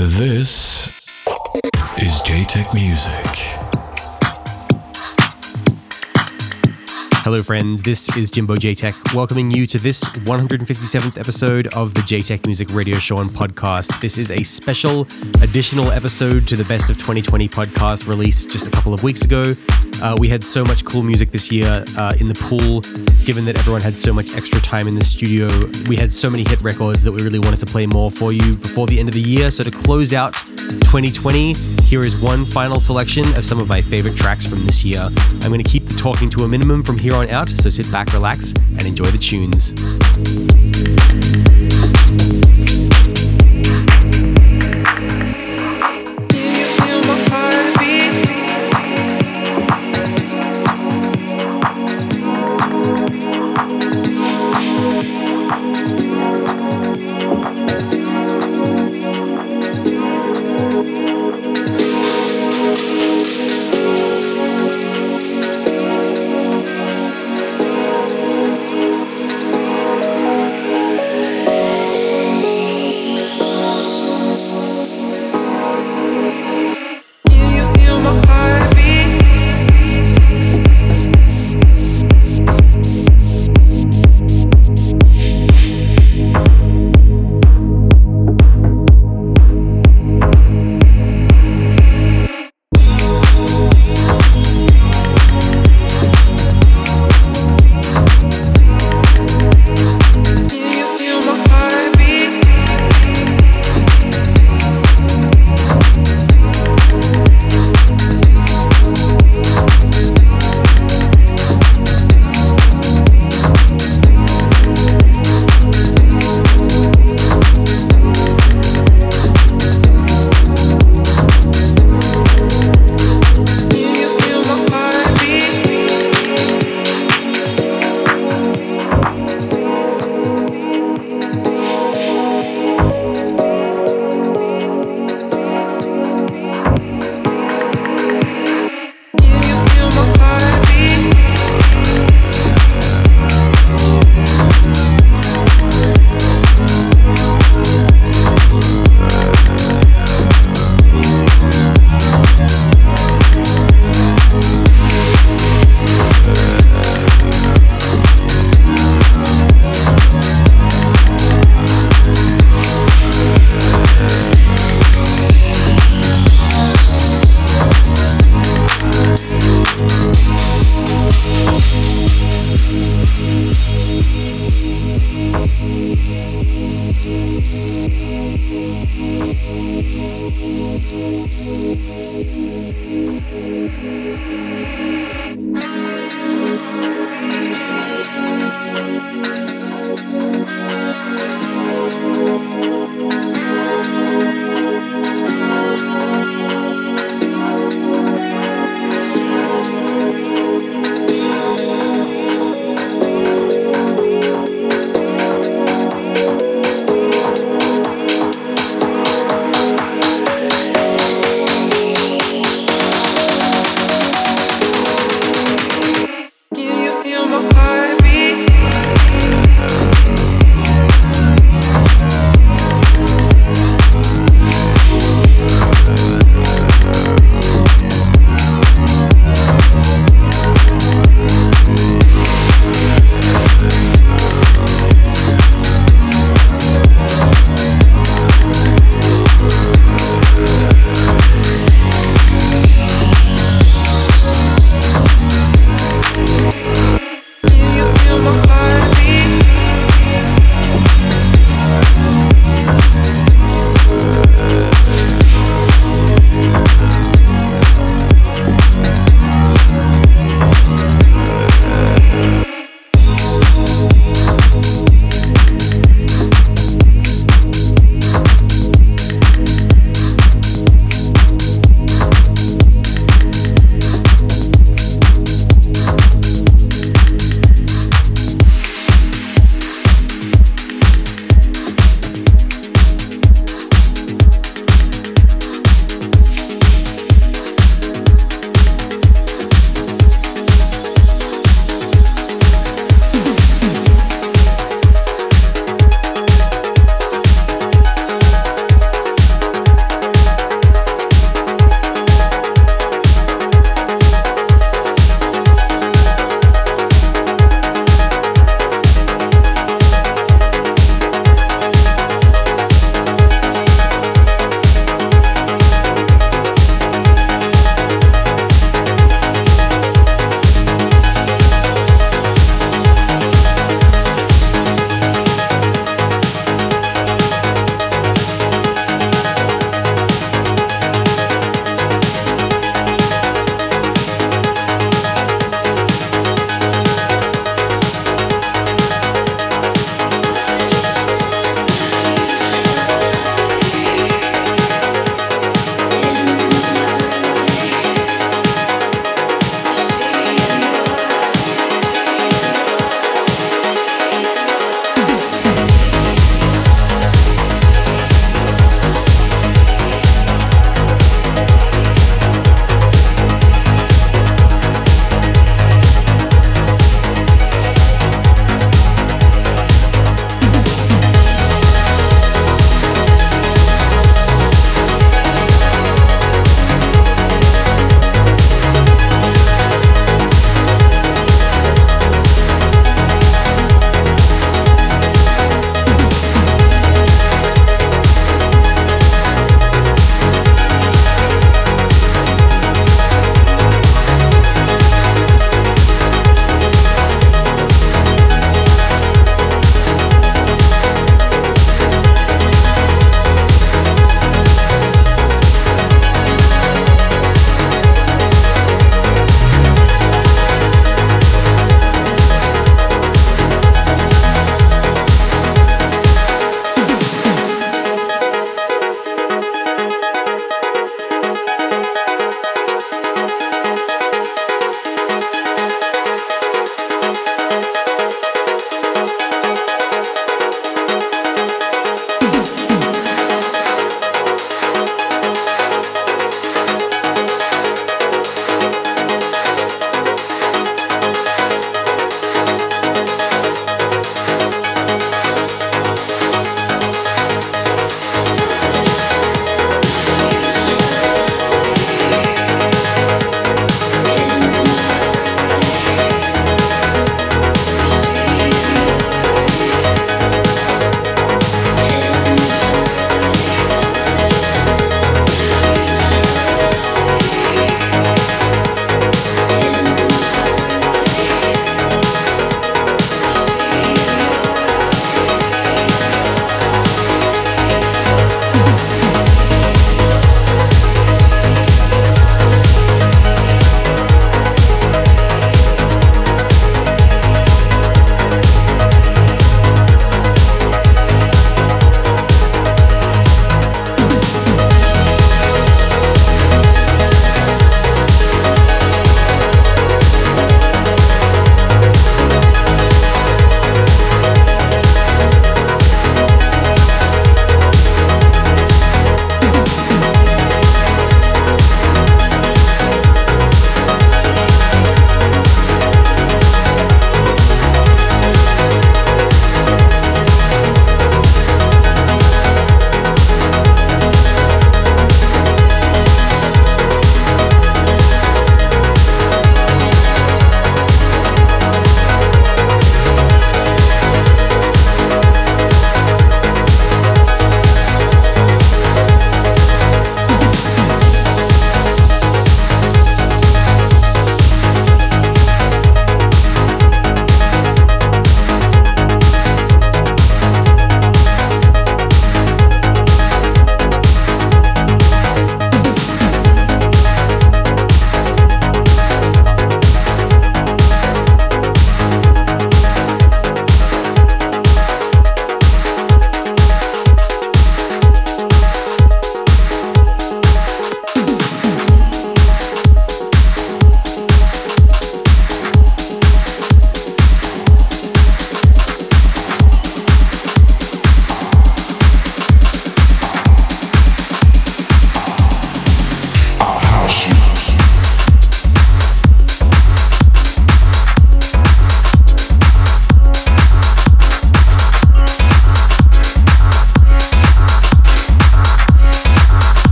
This is JTech Music. Hello friends, this is Jimbo JTech, welcoming you to this 157th episode of the JTech Music Radio Show and Podcast. This is a special additional episode to the Best of 2020 podcast released just a couple of weeks ago. We had so much cool music this year in the pool, given that everyone had so much extra time in the studio. We had so many hit records that we really wanted to play more for you before the end of the year. So to close out 2020, here is one final selection of some of my favorite tracks from this year. I'm going to keep the talking to a minimum from here on out, so sit back, relax, and enjoy the tunes.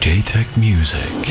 JTech Music.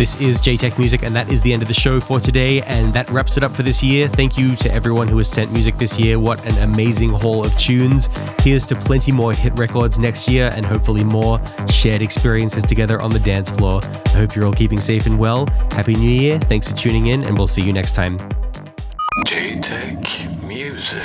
This is JTech Music, and that is the end of the show for today, and that wraps it up for this year. Thank you to everyone who has sent music this year. What an amazing haul of tunes. Here's to plenty more hit records next year, and hopefully more shared experiences together on the dance floor. I hope you're all keeping safe and well. Happy New Year. Thanks for tuning in, and we'll see you next time. JTech Music.